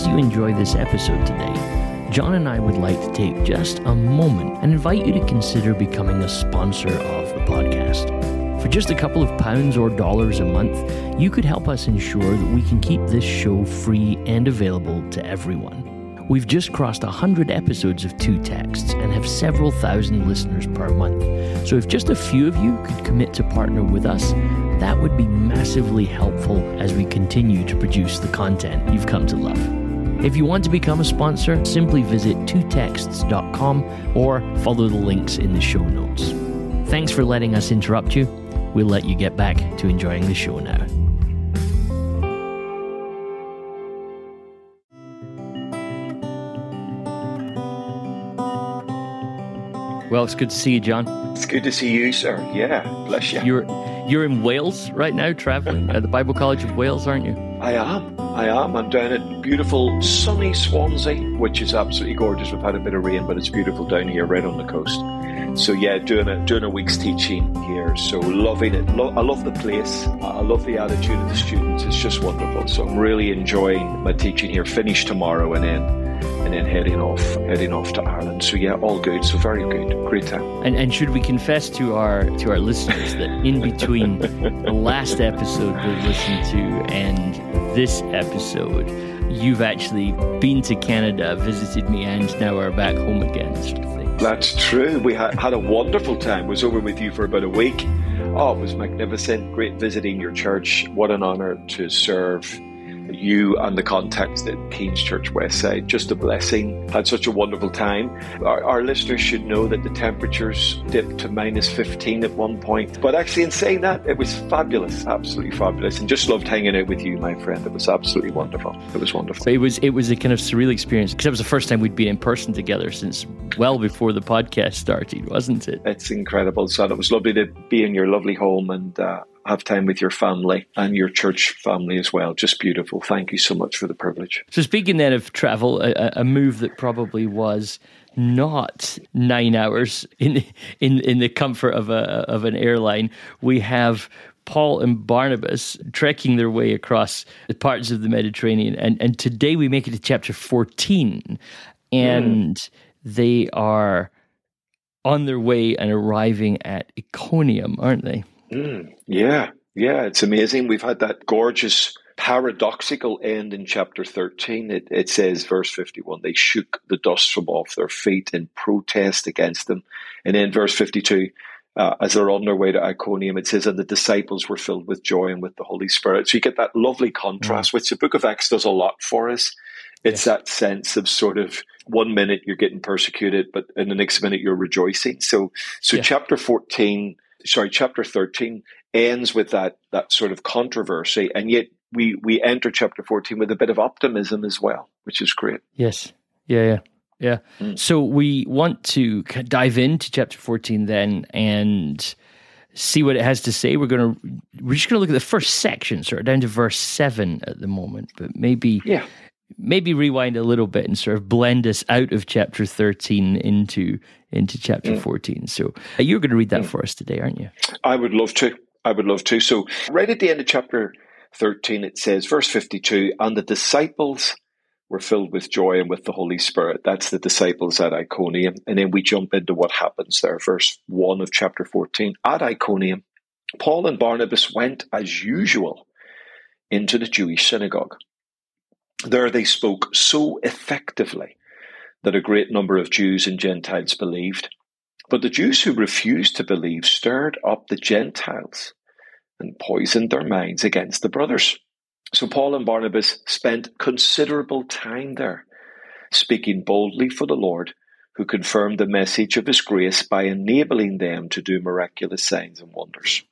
As you enjoy this episode today, John and I would like to take just a moment and invite you to consider becoming a sponsor of the podcast. For just a couple of pounds or dollars a month, you could help us ensure that we can keep this show free and available to everyone. We've just crossed 100 episodes of Two Texts and have several thousand listeners per month. So if just a few of you could commit to partner with us, that would be massively helpful as we continue to produce the content you've come to love. If you want to become a sponsor, simply visit twotexts.com or follow the links in the show notes. Thanks for letting us interrupt you. We'll let you get back to enjoying the show now. Well, it's good to see you, John. It's good to see you, sir. Yeah, bless you. You're in Wales right now, travelling at the Bible College of Wales, aren't you? I am. I'm down at beautiful, sunny Swansea, which is absolutely gorgeous. We've had a bit of rain, but it's beautiful down here, right on the coast. So yeah, doing a week's teaching here. So loving it. I love the place. I love the attitude of the students. It's just wonderful. So I'm really enjoying my teaching here. Finish tomorrow and then heading off to Ireland. So yeah, all good. So very good. Great time. And should we confess to our listeners that in between the last episode we listened to and this episode, you've actually been to Canada, visited me, and now are back home again. That's true. We had a wonderful time. Was over with you for about a week. Oh, it was magnificent. Great visiting your church. What an honor to serve you and the context at King's Church Westside. Just a blessing. Had such a wonderful time. Our listeners should know that the temperatures dipped to minus 15 at one point. But actually, in saying that, it was fabulous. Absolutely fabulous. And just loved hanging out with you, my friend. It was absolutely wonderful. It was wonderful. It was a kind of surreal experience because it was the first time we'd been in person together since well before the podcast started, wasn't it? It's incredible, son. It was lovely to be in your lovely home and have time with your family and your church family as well. Just beautiful. Thank you so much for the privilege. So speaking then of travel, a move that probably was not 9 hours in the comfort of an airline, we have Paul and Barnabas trekking their way across the parts of the Mediterranean. And today we make it to chapter 14. And they are on their way and arriving at Iconium, aren't they? Yeah, it's amazing. We've had that gorgeous paradoxical end in chapter 13. It says, verse 51, they shook the dust from off their feet in protest against them. And then verse 52, as they're on their way to Iconium, it says, and the disciples were filled with joy and with the Holy Spirit. So you get that lovely contrast, which the book of Acts does a lot for us. It's that sense of sort of 1 minute you're getting persecuted, but in the next minute you're rejoicing. So chapter 13 ends with that sort of controversy, and yet we enter chapter 14 with a bit of optimism as well, which is great. Yes. Yeah. So we want to dive into chapter 14 then and see what it has to say. We're just going to look at the first section, sort of down to verse 7 at the moment, but maybe rewind a little bit and sort of blend us out of chapter 13 into chapter 14. So you're going to read that for us today, aren't you? I would love to. So right at the end of chapter 13, it says, verse 52, and the disciples were filled with joy and with the Holy Spirit. That's the disciples at Iconium. And then we jump into what happens there. Verse 1 of chapter 14, at Iconium, Paul and Barnabas went as usual into the Jewish synagogue. There they spoke so effectively that a great number of Jews and Gentiles believed. But the Jews who refused to believe stirred up the Gentiles and poisoned their minds against the brothers. So Paul and Barnabas spent considerable time there, speaking boldly for the Lord, who confirmed the message of his grace by enabling them to do miraculous signs and wonders.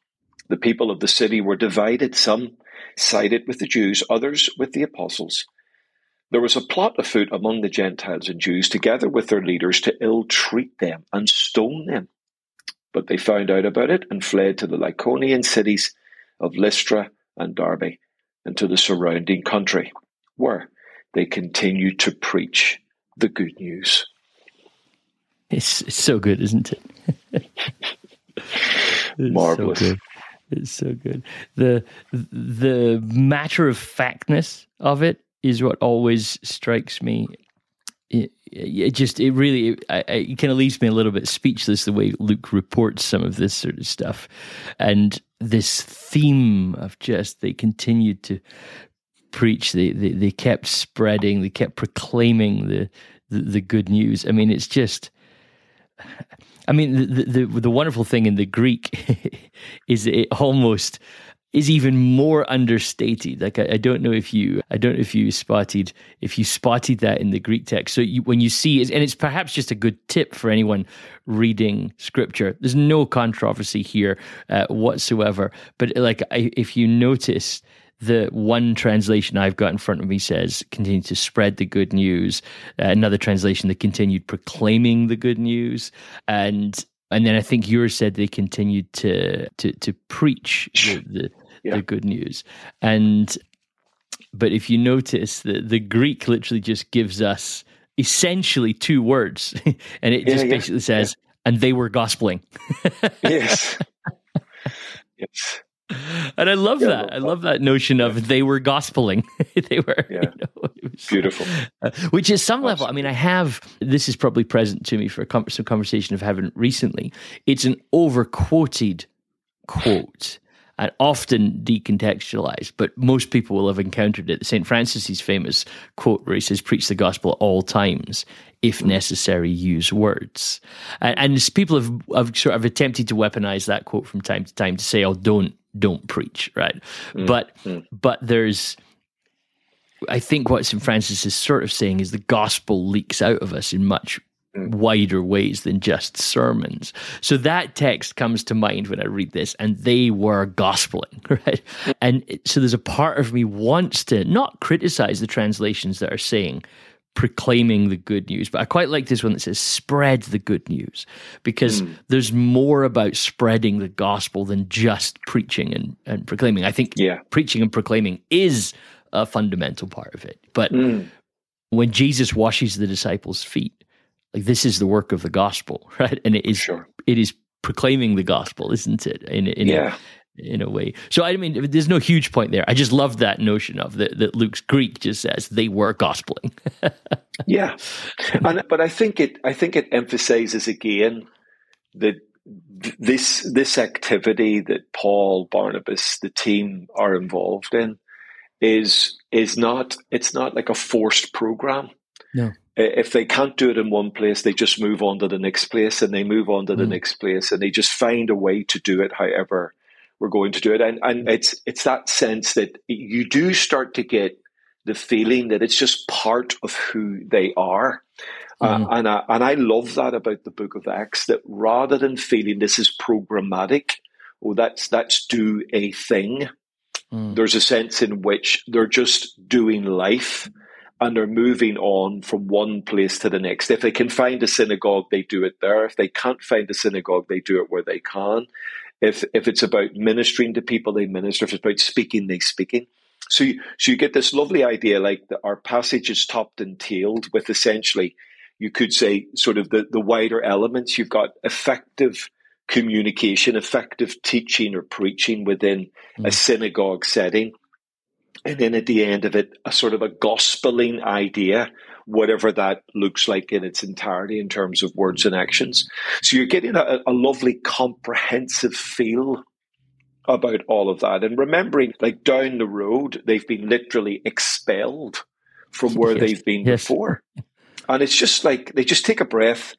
The people of the city were divided. Some sided with the Jews, others with the apostles. There was a plot afoot among the Gentiles and Jews, together with their leaders, to ill-treat them and stone them. But they found out about it and fled to the Lycaonian cities of Lystra and Derbe and to the surrounding country, where they continued to preach the good news. It's so good, isn't it? Marvelous. So good. It's so good. The matter of factness of it is what always strikes me. It kind of leaves me a little bit speechless the way Luke reports some of this sort of stuff. And this theme of just they continued to preach, they kept spreading, they kept proclaiming the good news. I mean, it's just... I mean, the wonderful thing in the Greek is it almost is even more understated. Like I don't know if you spotted that in the Greek text. So when you see, and it's perhaps just a good tip for anyone reading scripture. There's no controversy here whatsoever. But like if you notice. The one translation I've got in front of me says, continue to spread the good news. Another translation, they continued proclaiming the good news. And then I think yours said they continued to preach the good news. But if you notice, the Greek literally just gives us essentially two words. And it just basically says, and they were gospeling. Yes. And I love that. I love that notion of they were gospeling. They were it was beautiful. Which is some level, I mean, this is probably present to me for some conversation I've had recently. It's an overquoted quote and often decontextualized, but most people will have encountered it. St. Francis's famous quote where he says, preach the gospel at all times. If necessary, use words. And people have sort of attempted to weaponize that quote from time to time to say, oh, don't preach, right? But there's, I think what St. Francis is sort of saying is the gospel leaks out of us in much wider ways than just sermons. So that text comes to mind when I read this, and they were gospeling, right? And so there's a part of me wants to not criticize the translations that are saying proclaiming the good news, but I quite like this one that says spread the good news, because there's more about spreading the gospel than just preaching and proclaiming. I think preaching and proclaiming is a fundamental part of it. But when Jesus washes the disciples' feet, like this is the work of the gospel, right? And it is proclaiming the gospel, isn't it? In a way. So, I mean, there's no huge point there. I just love that notion of that Luke's Greek just says they were gospeling. But I think it emphasizes again that this activity that Paul, Barnabas, the team are involved in is not like a forced program. No. If they can't do it in one place, they just move on to the next place, and they move on to the next place, and they just find a way to do it however we're going to do it. And it's that sense that you do start to get the feeling that it's just part of who they are. And I love that about the book of Acts, that rather than feeling this is programmatic, or that's do a thing, there's a sense in which they're just doing life and they're moving on from one place to the next. If they can find a synagogue, they do it there. If they can't find a synagogue, they do it where they can. If it's about ministering to people, they minister. If it's about speaking, they speaking. So you get this lovely idea, like our passage is topped and tailed with essentially, you could say, sort of the wider elements. You've got effective communication, effective teaching or preaching within a synagogue setting. And then at the end of it, a sort of a gospeling idea, whatever that looks like in its entirety in terms of words and actions. So you're getting a lovely comprehensive feel about all of that. And remembering, like down the road, they've been literally expelled from where they've been before. And it's just like, they just take a breath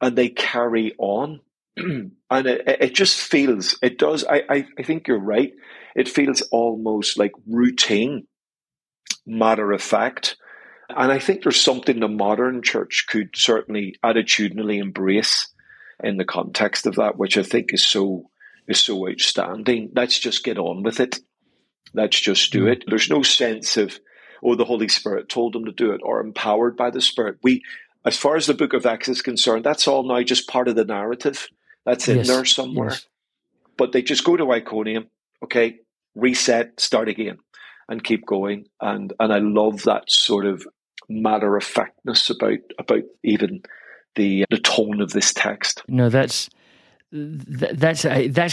and they carry on. And it just feels, it does, I think you're right, it feels almost like routine, matter of fact. And I think there's something the modern church could certainly attitudinally embrace in the context of that, which I think is so outstanding. Let's just get on with it. Let's just do it. There's no sense of, oh, the Holy Spirit told them to do it, or empowered by the Spirit. As far as the book of Acts is concerned, that's all now just part of the narrative. That's in there somewhere. Yes. But they just go to Iconium, okay, reset, start again, and keep going. And I love that sort of matter of factness about even the tone of this text. No, that's that's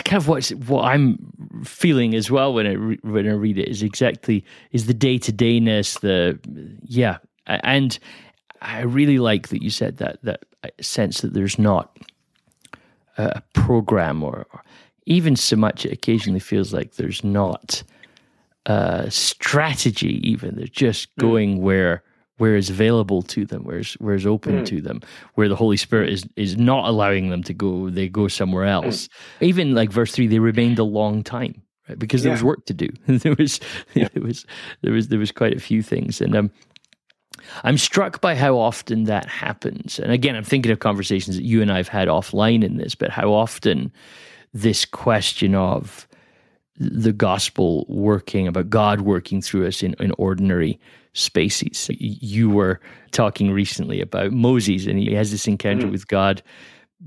kind of what I'm feeling as well when I read it, is the day-to-dayness, and I really like that you said that sense that there's not a program, or even so much it occasionally feels like there's not a strategy even. They're just going where is available to them, where is open to them, where the Holy Spirit is not allowing them to go, they go somewhere else. Even like verse 3, they remained a long time, right? Because there was work to do. There was quite a few things. And I'm struck by how often that happens. And again, I'm thinking of conversations that you and I have had offline in this, but how often this question of the gospel working, about God working through us in ordinary spaces. You were talking recently about Moses, and he has this encounter with God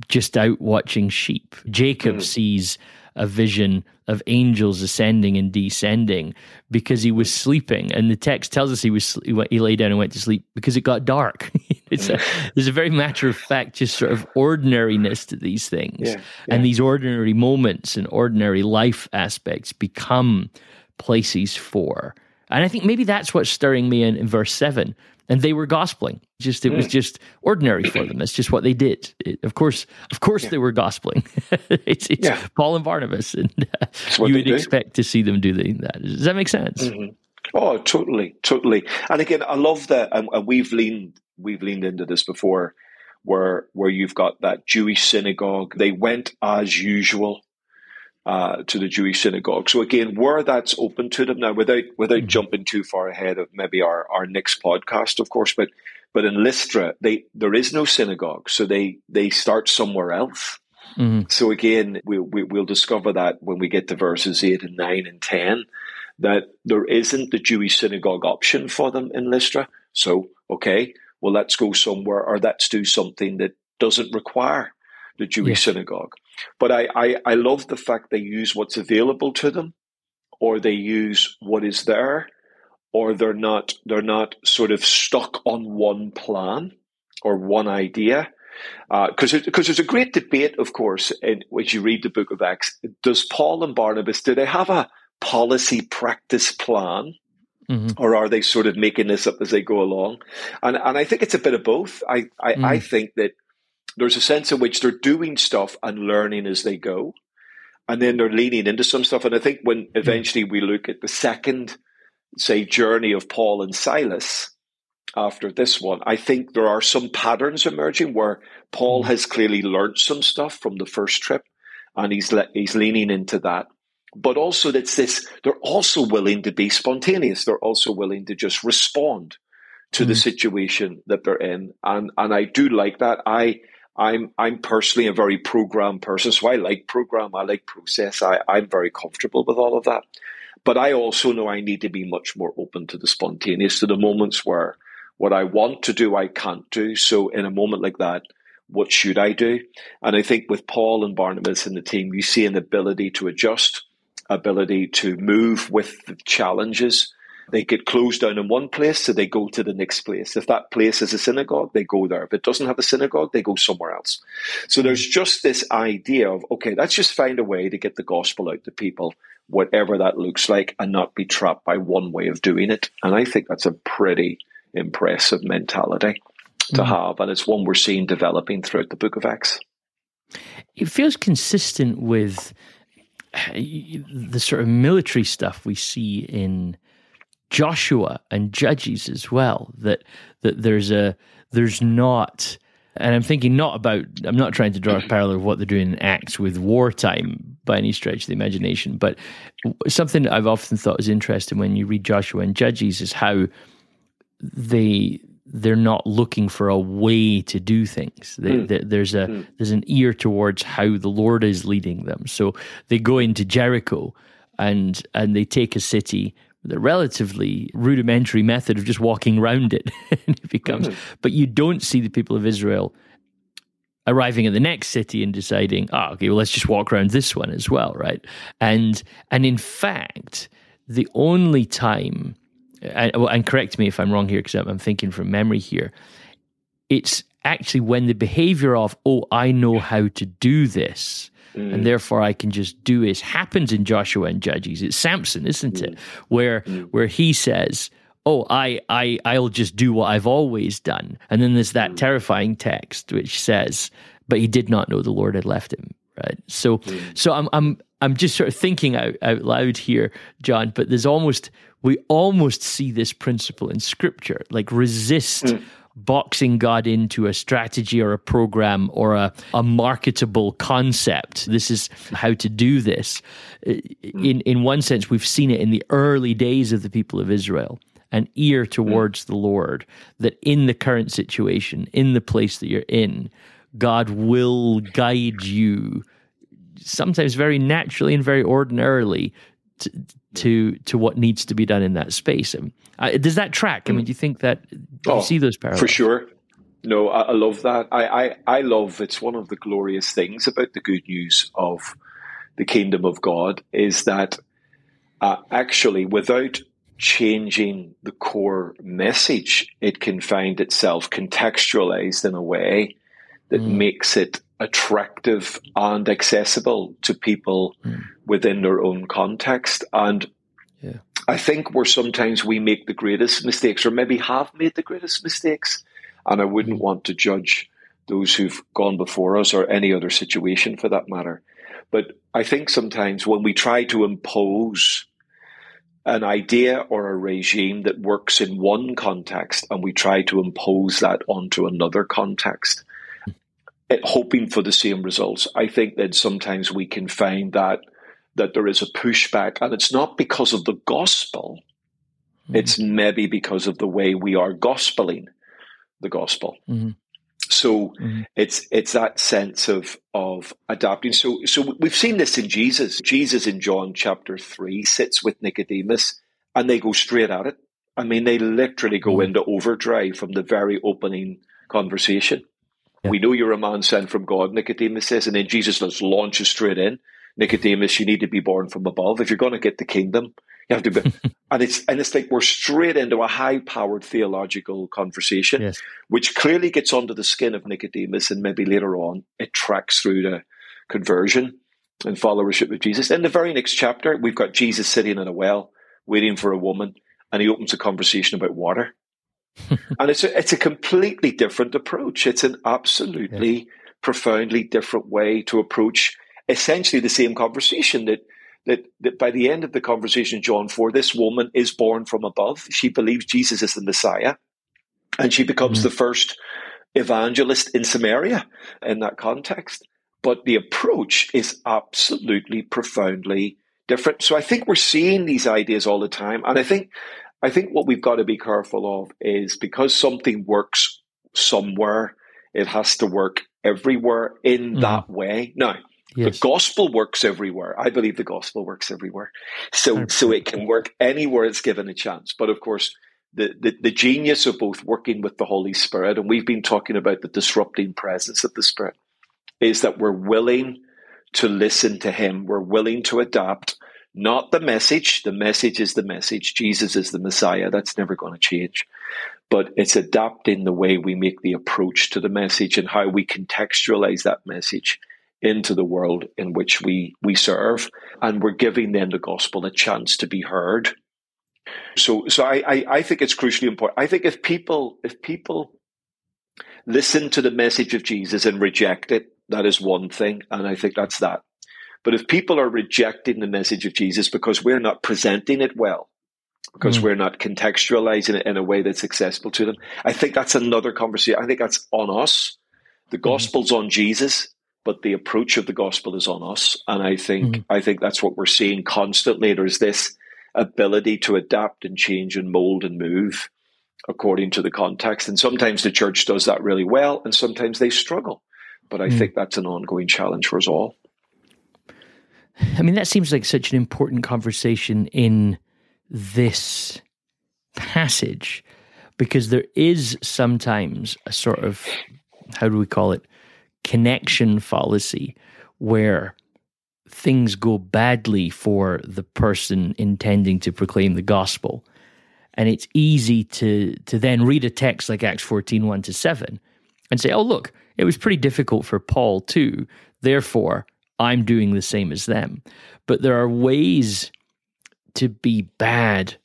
just out watching sheep. Jacob sees a vision of angels ascending and descending because he was sleeping, and the text tells us he lay down and went to sleep because it got dark. There's a very matter of fact, just sort of ordinariness to these things, and these ordinary moments and ordinary life aspects become places for. And I think maybe that's what's stirring me in verse 7. And they were gospeling. It was just ordinary for them. That's just what they did. Of course, they were gospeling. It's Paul and Barnabas, and you would expect to see them doing that. Does that make sense? Mm-hmm. Oh, totally, totally. And again, I love that. And we've leaned into this before, where you've got that Jewish synagogue. They went as usual to the Jewish synagogue. So again, where that's open to them now, without jumping too far ahead of maybe our next podcast, of course, but in Lystra, there is no synagogue, so they start somewhere else. Mm-hmm. So again, we'll discover that when we get to verses 8 and 9 and 10, that there isn't the Jewish synagogue option for them in Lystra. So, okay, well, let's go somewhere, or let's do something that doesn't require the Jewish synagogue. But I love the fact they use what's available to them, or they use what is there, or they're not sort of stuck on one plan or one idea. Because there's a great debate, of course, in which you read the book of Acts. Does Paul and Barnabas, do they have a policy practice plan? Mm-hmm. Or are they sort of making this up as they go along? And I think it's a bit of both. I think that there's a sense in which they're doing stuff and learning as they go, and then they're leaning into some stuff. And I think when eventually we look at the second, say, journey of Paul and Silas after this one, I think there are some patterns emerging where Paul has clearly learned some stuff from the first trip, and he's leaning into that. But also they're also willing to be spontaneous. They're also willing to just respond to the situation that they're in. And I do like that. I'm personally a very programmed person, so I like program, I like process, I'm very comfortable with all of that. But I also know I need to be much more open to the spontaneous, to the moments where what I want to do, I can't do. So in a moment like that, what should I do? And I think with Paul and Barnabas and the team, you see an ability to adjust, ability to move with the challenges. They get closed down in one place, so they go to the next place. If that place is a synagogue, they go there. If it doesn't have a synagogue, they go somewhere else. So there's just this idea of, okay, let's just find a way to get the gospel out to people, whatever that looks like, and not be trapped by one way of doing it. And I think that's a pretty impressive mentality to have. And it's one we're seeing developing throughout the book of Acts. It feels consistent with the sort of military stuff we see in Joshua and Judges as well, that there's not, and I'm not trying to draw a parallel of what they're doing in Acts with wartime by any stretch of the imagination, but something I've often thought is interesting when you read Joshua and Judges is how they're not looking for a way to do things. There's an ear towards how the Lord is leading them. So they go into Jericho and they take a city. The relatively rudimentary method of just walking around it, and it becomes. But you don't see the people of Israel arriving at the next city and deciding, let's just walk around this one as well, right? And in fact, the only time, and correct me if I'm wrong here, because I'm thinking from memory here, it's actually when the behavior of, I know how to do this, and therefore I can just do this. Happens in Joshua and Judges. It's Samson, isn't it? Where he says, oh, I'll just do what I've always done. And then there's that terrifying text which says, but he did not know the Lord had left him. Right. So I'm just sort of thinking out loud here, John, but there's we almost see this principle in Scripture, like resist boxing God into a strategy or a program or a marketable concept. This is how to do this. In one sense, we've seen it in the early days of the people of Israel, an ear towards the Lord, that in the current situation, in the place that you're in, God will guide you, sometimes very naturally and very ordinarily, to what needs to be done in that space. And does that track? I mean, do you think that you see those parallels? For sure. No, I love that. I love, it's one of the glorious things about the good news of the kingdom of God is that actually without changing the core message, it can find itself contextualized in a way that makes it attractive and accessible to people within their own context. And I think where sometimes we make the greatest mistakes, or maybe have made the greatest mistakes, and I wouldn't want to judge those who've gone before us or any other situation for that matter. But I think sometimes when we try to impose an idea or a regime that works in one context and we try to impose that onto another context, hoping for the same results, I think that sometimes we can find that there is a pushback, and it's not because of the gospel, it's maybe because of the way we are gospeling the gospel. So it's that sense of adapting. So we've seen this in Jesus. Jesus in John chapter 3 sits with Nicodemus, and they go straight at it. I mean, they literally go into overdrive from the very opening conversation. We know you're a man sent from God, Nicodemus says, and then Jesus just launches straight in. Nicodemus, you need to be born from above. If you're going to get the kingdom, you have to be. and it's like we're straight into a high-powered theological conversation, which clearly gets under the skin of Nicodemus, and maybe later on it tracks through to conversion and followership of Jesus. In the very next chapter, we've got Jesus sitting in a well, waiting for a woman, and he opens a conversation about water. And it's a completely different approach. It's an absolutely profoundly different way to approach essentially the same conversation that by the end of the conversation, John 4, this woman is born from above. She believes Jesus is the Messiah, and she becomes the first evangelist in Samaria in that context. But the approach is absolutely profoundly different. So I think we're seeing these ideas all the time. And I think what we've got to be careful of is because something works somewhere, it has to work everywhere in that way. Now, the gospel works everywhere. I believe the gospel works everywhere. So it can work anywhere it's given a chance. But of course, the genius of both working with the Holy Spirit, and we've been talking about the disrupting presence of the Spirit, is that we're willing to listen to Him. We're willing to adapt. Not the message. The message is the message. Jesus is the Messiah. That's never going to change. But it's adapting the way we make the approach to the message and how we contextualize that message into the world in which we serve. And we're giving then the gospel a chance to be heard. So I think it's crucially important. I think if people listen to the message of Jesus and reject it, that is one thing. And I think that's that. But if people are rejecting the message of Jesus because we're not presenting it well, because we're not contextualizing it in a way that's accessible to them, I think that's another conversation. I think that's on us. The gospel's on Jesus, but the approach of the gospel is on us. And I think that's what we're seeing constantly. There's this ability to adapt and change and mold and move according to the context. And sometimes the church does that really well, and sometimes they struggle. But I think that's an ongoing challenge for us all. I mean, that seems like such an important conversation in this passage, because there is sometimes a sort of, how do we call it, connection fallacy, where things go badly for the person intending to proclaim the gospel. And it's easy to then read a text like Acts 14, 1-7, and say, oh, look, it was pretty difficult for Paul too, therefore I'm doing the same as them. But there are ways to be bad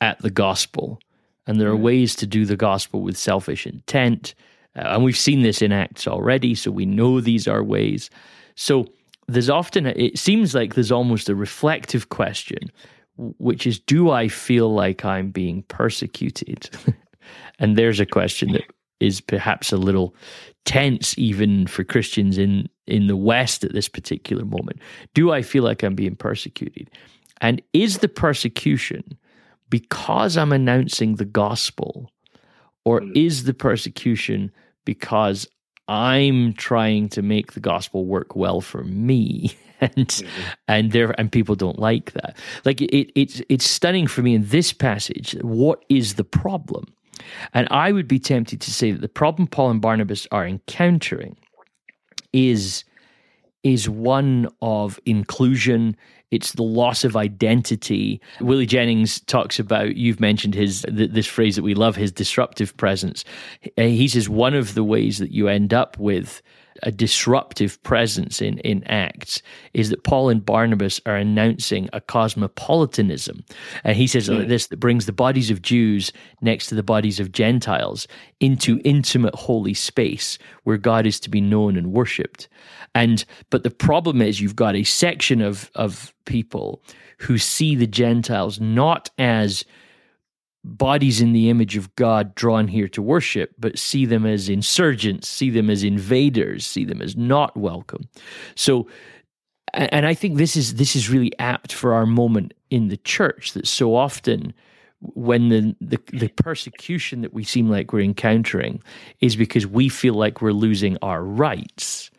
at the gospel, and there are ways to do the gospel with selfish intent. And we've seen this in Acts already, so we know these are ways. So there's often, it seems like there's almost a reflective question, which is, do I feel like I'm being persecuted? And there's a question that is perhaps a little tense even for Christians in the West at this particular moment. Do I feel like I'm being persecuted? And is the persecution because I'm announcing the gospel, or is the persecution because I'm trying to make the gospel work well for me, and people don't like that? Like it's stunning for me in this passage. What is the problem? And I would be tempted to say that the problem Paul and Barnabas are encountering is one of inclusion. It's the loss of identity. Willie Jennings talks about, you've mentioned this phrase that we love, his disruptive presence. He says one of the ways that you end up with a disruptive presence in Acts is that Paul and Barnabas are announcing a cosmopolitanism. And he says like this, that brings the bodies of Jews next to the bodies of Gentiles into intimate holy space where God is to be known and worshipped. But the problem is you've got a section of people who see the Gentiles not as bodies in the image of God drawn here to worship, but see them as insurgents, see them as invaders, see them as not welcome. So, and I think this is really apt for our moment in the church, that so often when the persecution that we seem like we're encountering is because we feel like we're losing our rights.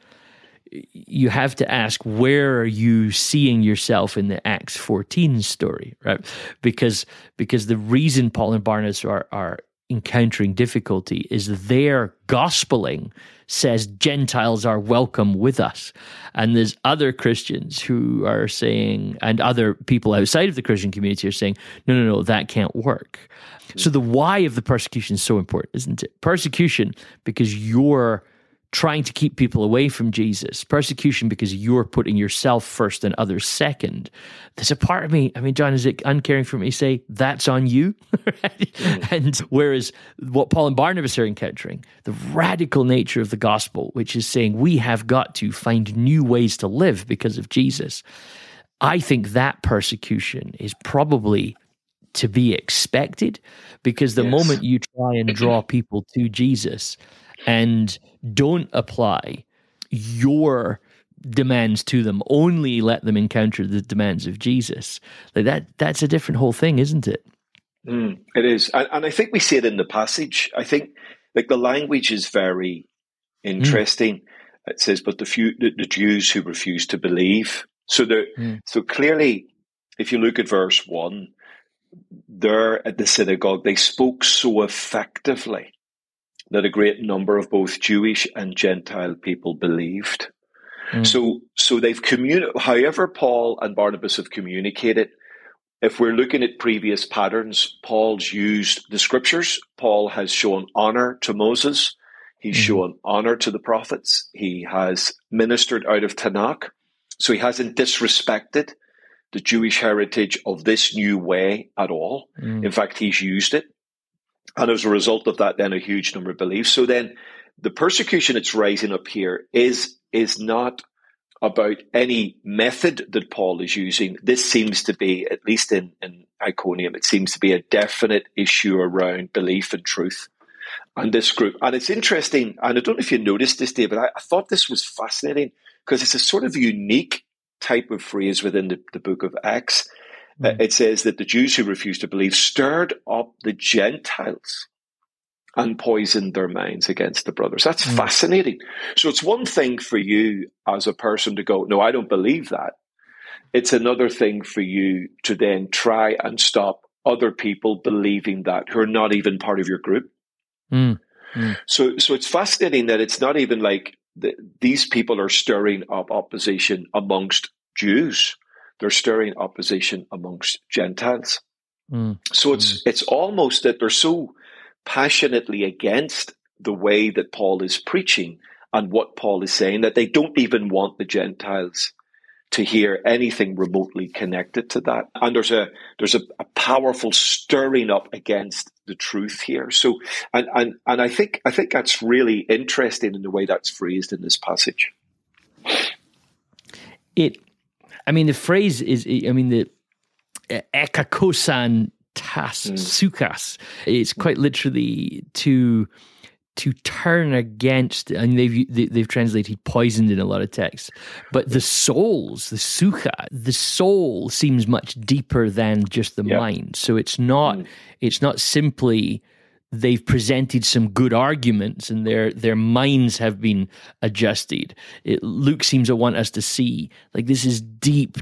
You have to ask, where are you seeing yourself in the Acts 14 story, right? Because the reason Paul and Barnabas are encountering difficulty is their gospeling says Gentiles are welcome with us. And there's other Christians who are saying, and other people outside of the Christian community are saying, no, that can't work. So the why of the persecution is so important, isn't it? Persecution, because you're trying to keep people away from Jesus. Persecution because you're putting yourself first and others second. There's a part of me, I mean, John, is it uncaring for me to say, that's on you? Right? Mm-hmm. And whereas what Paul and Barnabas are encountering, the radical nature of the gospel, which is saying we have got to find new ways to live because of Jesus. I think that persecution is probably to be expected, because the moment you try and draw people to Jesus and don't apply your demands to them, only let them encounter the demands of Jesus, like that's a different whole thing, isn't it? It is. And I think we see it in the passage. I think like the language is very interesting. It says, but the Jews who refuse to believe. So clearly, if you look at verse 1, they're at the synagogue, they spoke so effectively that a great number of both Jewish and Gentile people believed. So they've however Paul and Barnabas have communicated, if we're looking at previous patterns, Paul's used the scriptures. Paul has shown honor to Moses. He's shown honor to the prophets. He has ministered out of Tanakh. So he hasn't disrespected the Jewish heritage of this new way at all. In fact, he's used it. And as a result of that, then a huge number of beliefs. So then the persecution that's rising up here is not about any method that Paul is using. This seems to be, at least in Iconium, it seems to be a definite issue around belief and truth. And this group, and it's interesting, and I don't know if you noticed this, David, I thought this was fascinating because it's a sort of unique type of phrase within the book of Acts. It says that the Jews who refused to believe stirred up the Gentiles and poisoned their minds against the brothers. That's fascinating. So it's one thing for you as a person to go, no, I don't believe that. It's another thing for you to then try and stop other people believing that who are not even part of your group. So it's fascinating that it's not even like these people are stirring up opposition amongst Jews. They're stirring opposition amongst Gentiles. So it's almost that they're so passionately against the way that Paul is preaching and what Paul is saying, that they don't even want the Gentiles to hear anything remotely connected to that. And there's a powerful stirring up against the truth here. So and I think that's really interesting in the way that's phrased in this passage. The phrase is, the ekakosan tas sukas. It's quite literally to turn against, and they've translated poisoned in a lot of texts. But the souls, the sukha, the soul seems much deeper than just the mind. So it's not simply they've presented some good arguments and their minds have been adjusted. Luke seems to want us to see, like, this is deep,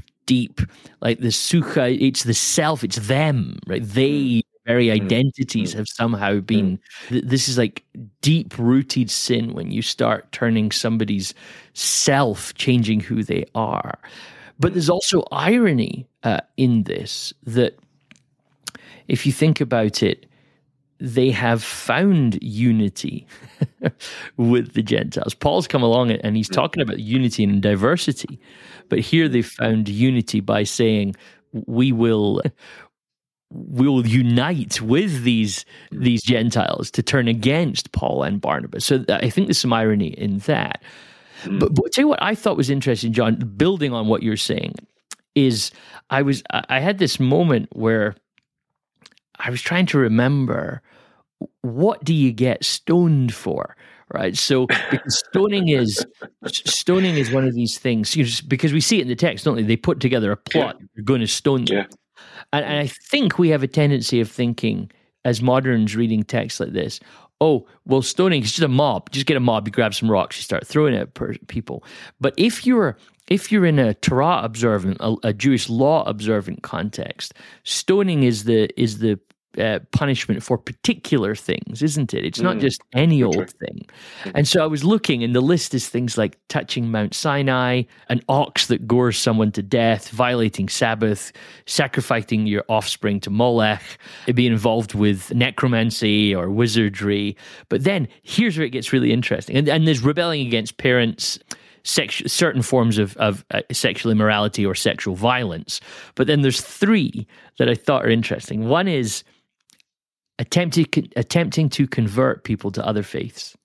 like the sukha, it's the self, it's them, right? They very identities have somehow been, this is like deep-rooted sin when you start turning somebody's self, changing who they are. But there's also irony in this, that if you think about it, they have found unity with the Gentiles. Paul's come along and he's talking about unity and diversity, but here they've found unity by saying, we will unite with these Gentiles to turn against Paul and Barnabas. So I think there's some irony in that. But tell you what I thought was interesting, John, building on what you're saying, is I had this moment where I was trying to remember, what do you get stoned for, right? So because stoning is one of these things, because we see it in the text, don't we? They put together a plot, you're going to stone them. Yeah. And I think we have a tendency of thinking, as moderns reading texts like this, oh, well, stoning is just a mob. Just get a mob, you grab some rocks, you start throwing it at people. But if you're in a Torah observant, a Jewish law observant context, stoning is the punishment for particular things, isn't it? It's not just any old thing. And so I was looking, and the list is things like touching Mount Sinai, an ox that gores someone to death, violating Sabbath, sacrificing your offspring to Molech, being involved with necromancy or wizardry. But then here's where it gets really interesting. And there's rebelling against parents, certain forms of sexual immorality or sexual violence. But then there's three that I thought are interesting. One is attempting to convert people to other faiths,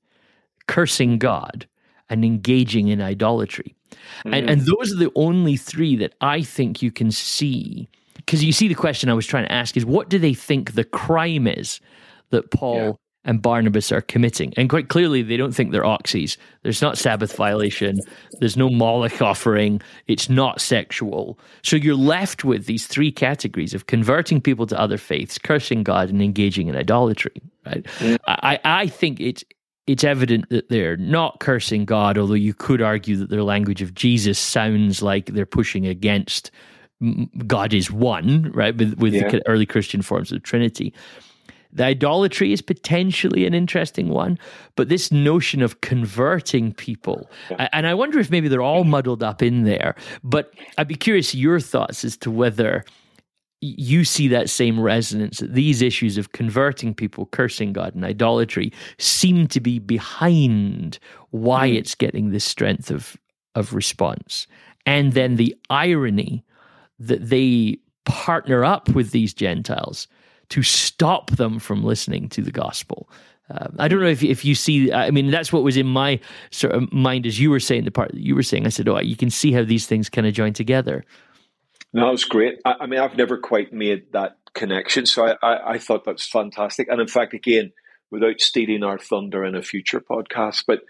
cursing God, and engaging in idolatry. And those are the only three that I think you can see, because you see the question I was trying to ask is, what do they think the crime is that Paul and Barnabas are committing? And quite clearly, they don't think they're oxys. There's not Sabbath violation. There's no Molech offering. It's not sexual. So you're left with these three categories of converting people to other faiths, cursing God, and engaging in idolatry, right? I think it's evident that they're not cursing God, although you could argue that their language of Jesus sounds like they're pushing against God is one, right, with the early Christian forms of the Trinity. The idolatry is potentially an interesting one, but this notion of converting people, and I wonder if maybe they're all muddled up in there, but I'd be curious your thoughts as to whether you see that same resonance, that these issues of converting people, cursing God, and idolatry seem to be behind why it's getting this strength of response. And then the irony that they partner up with these Gentiles to stop them from listening to the gospel. I don't know if you see, that's what was in my sort of mind as you were saying the part that you were saying. I said, oh, you can see how these things kind of join together. No, that was great. I've never quite made that connection, so I thought that's fantastic. And in fact, again, without stealing our thunder in a future podcast, but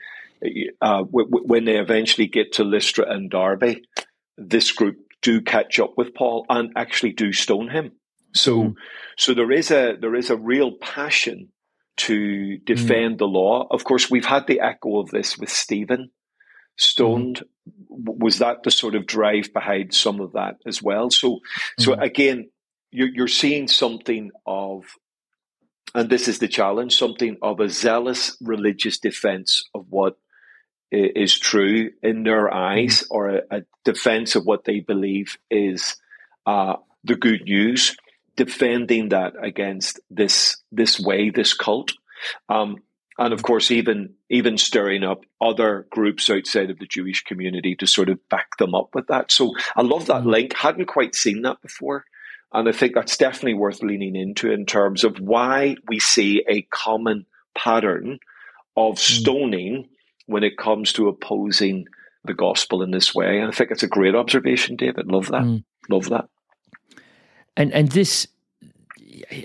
when they eventually get to Lystra and Derbe, this group do catch up with Paul and actually do stone him. So there is a real passion to defend the law. Of course, we've had the echo of this with Stephen stoned. Was that the sort of drive behind some of that as well? So again, you're seeing something of, and this is the challenge, something of a zealous religious defense of what is true in their eyes, or a defense of what they believe is the good news, defending that against this cult. And of course, even stirring up other groups outside of the Jewish community to sort of back them up with that. So I love that link. Hadn't quite seen that before. And I think that's definitely worth leaning into in terms of why we see a common pattern of stoning when it comes to opposing the gospel in this way. And I think it's a great observation, David. Love that. Love that. And this,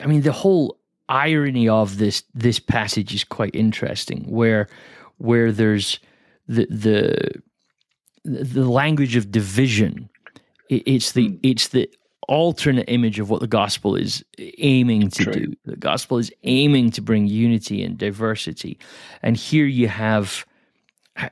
I mean, the whole irony of this passage is quite interesting, where there's the language of division. It's the alternate image of what the gospel is aiming to do. The gospel is aiming to bring unity and diversity. And here you have,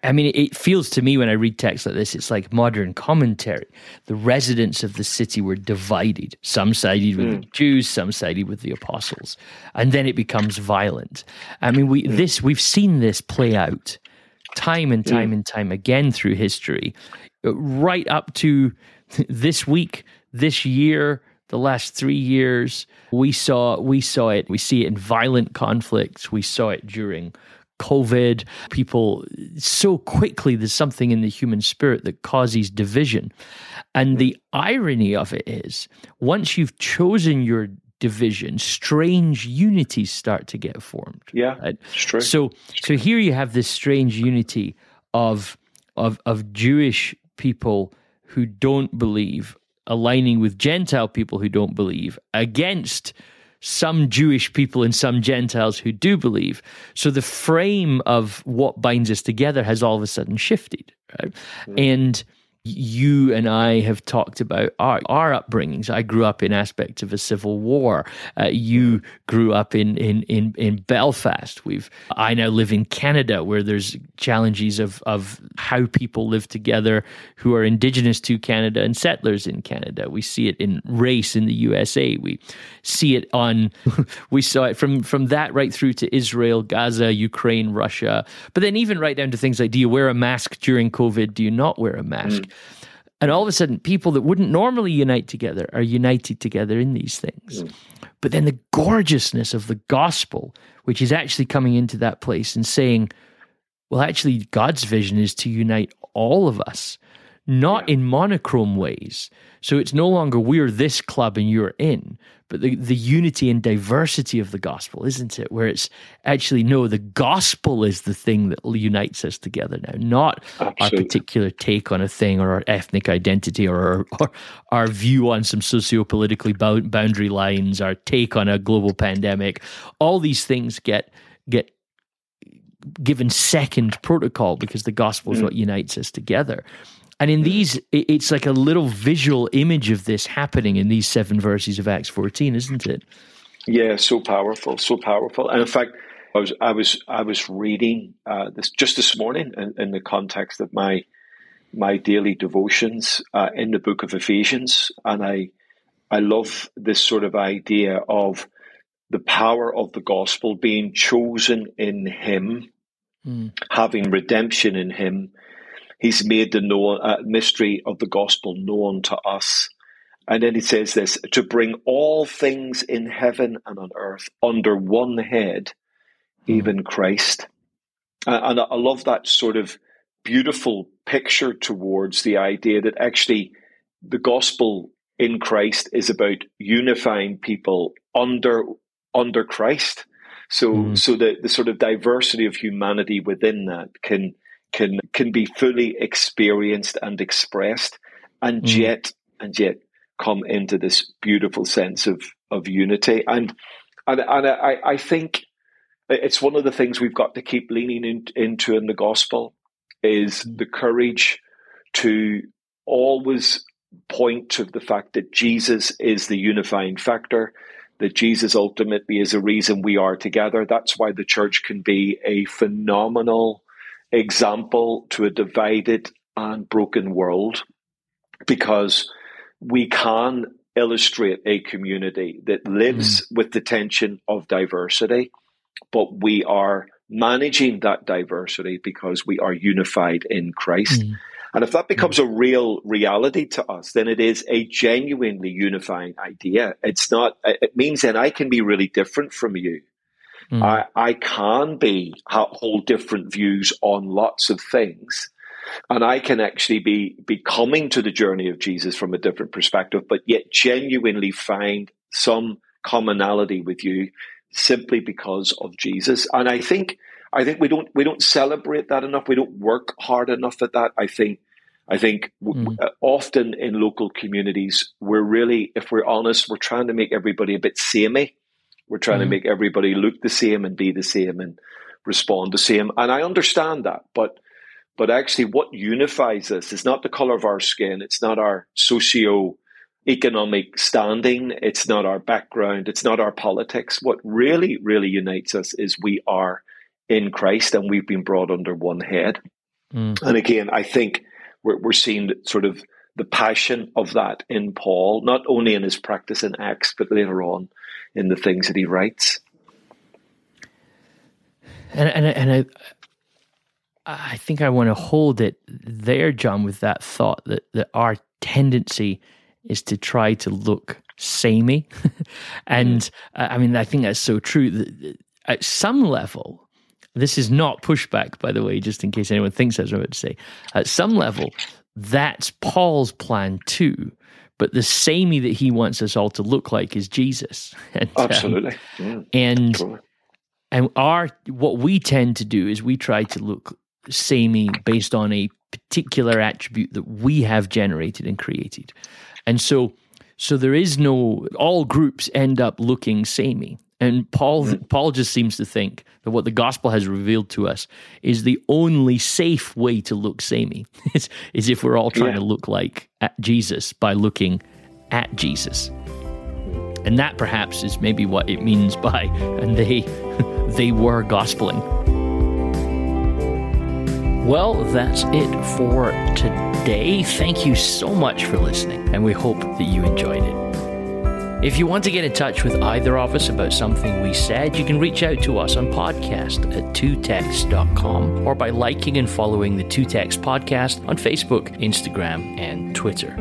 I mean, it feels to me when I read texts like this, it's like modern commentary. The residents of the city were divided. Some sided with the Jews, some sided with the apostles. And then it becomes violent. I mean, we've seen this play out time and time and time again through history, right up to this week, this year, the last 3 years. We saw it. We see it in violent conflicts. We saw it during COVID. People, so quickly there's something in the human spirit that causes division. And the irony of it is, once you've chosen your division, strange unities start to get formed. Yeah, right? It's true. So here you have this strange unity of Jewish people who don't believe aligning with Gentile people who don't believe against some Jewish people and some Gentiles who do believe. So the frame of what binds us together has all of a sudden shifted, right? And you and I have talked about our upbringings. I grew up in aspects of a civil war. You grew up in Belfast. I now live in Canada, where there's challenges of how people live together who are indigenous to Canada and settlers in Canada. We see it in race in the USA. We see it we saw it from that right through to Israel, Gaza, Ukraine, Russia. But then even right down to things like, do you wear a mask during COVID? Do you not wear a mask? And all of a sudden, people that wouldn't normally unite together are united together in these things. But then the gorgeousness of the gospel, which is actually coming into that place and saying, well, actually, God's vision is to unite all of us, not in monochrome ways. So it's no longer we're this club and you're in, but the unity and diversity of the gospel, isn't it? Where it's actually, no, the gospel is the thing that unites us together now, not our particular take on a thing or our ethnic identity or our view on some socio-politically boundary lines, our take on a global pandemic. All these things get given second protocol because the gospel is what unites us together. And in these, it's like a little visual image of this happening in these 7 verses of Acts 14, isn't it? Yeah, so powerful, so powerful. And in fact, I was reading this just this morning in the context of my daily devotions in the book of Ephesians, and I love this sort of idea of the power of the gospel being chosen in Him, having redemption in Him. He's made the mystery of the gospel known to us. And then he says this, to bring all things in heaven and on earth under one head, even Christ. And I love that sort of beautiful picture towards the idea that actually the gospel in Christ is about unifying people under Christ. So the sort of diversity of humanity within that can be fully experienced and expressed, and yet come into this beautiful sense of unity. And I think it's one of the things we've got to keep leaning into in the gospel is the courage to always point to the fact that Jesus is the unifying factor, that Jesus ultimately is the reason we are together. That's why the church can be a phenomenal example to a divided and broken world, because we can illustrate a community that lives with the tension of diversity, but we are managing that diversity because we are unified in Christ. And if that becomes a real reality to us, then it is a genuinely unifying idea. It means that I can be really different from you, I can be hold different views on lots of things, and I can actually be coming to the journey of Jesus from a different perspective, but yet genuinely find some commonality with you simply because of Jesus. And I think we don't celebrate that enough. We don't work hard enough at that. I think often in local communities, we're really, if we're honest, we're trying to make everybody a bit samey. We're trying to make everybody look the same and be the same and respond the same. And I understand that, but actually what unifies us is not the color of our skin. It's not our socio-economic standing. It's not our background. It's not our politics. What really, really unites us is we are in Christ and we've been brought under one head. And again, I think we're seeing sort of the passion of that in Paul, not only in his practice in Acts, but later on in the things that he writes. And I think I want to hold it there, John, with that thought that our tendency is to try to look samey. I mean, I think that's so true. At some level, this is not pushback, by the way, just in case anyone thinks that's what I'm about to say. At some level, that's Paul's plan too. But the samey that he wants us all to look like is Jesus. And, absolutely. And what we tend to do is we try to look samey based on a particular attribute that we have generated and created. And so there is no, all groups end up looking samey. And Paul just seems to think that what the gospel has revealed to us is the only safe way to look samey is if we're all trying to look like at Jesus by looking at Jesus. And that perhaps is maybe what it means by, and they were gospeling. Well, that's it for today. Thank you so much for listening, and we hope that you enjoyed it. If you want to get in touch with either of us about something we said, you can reach out to us on podcast at twotexts.com or by liking and following the Two Texts Podcast on Facebook, Instagram, and Twitter.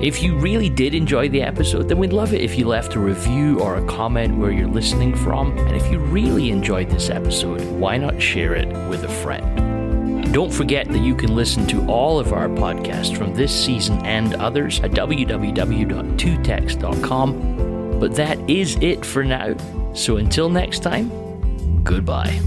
If you really did enjoy the episode, then we'd love it if you left a review or a comment where you're listening from. And if you really enjoyed this episode, why not share it with a friend? Don't forget that you can listen to all of our podcasts from this season and others at www.twotexts.com. But that is it for now. So until next time, goodbye.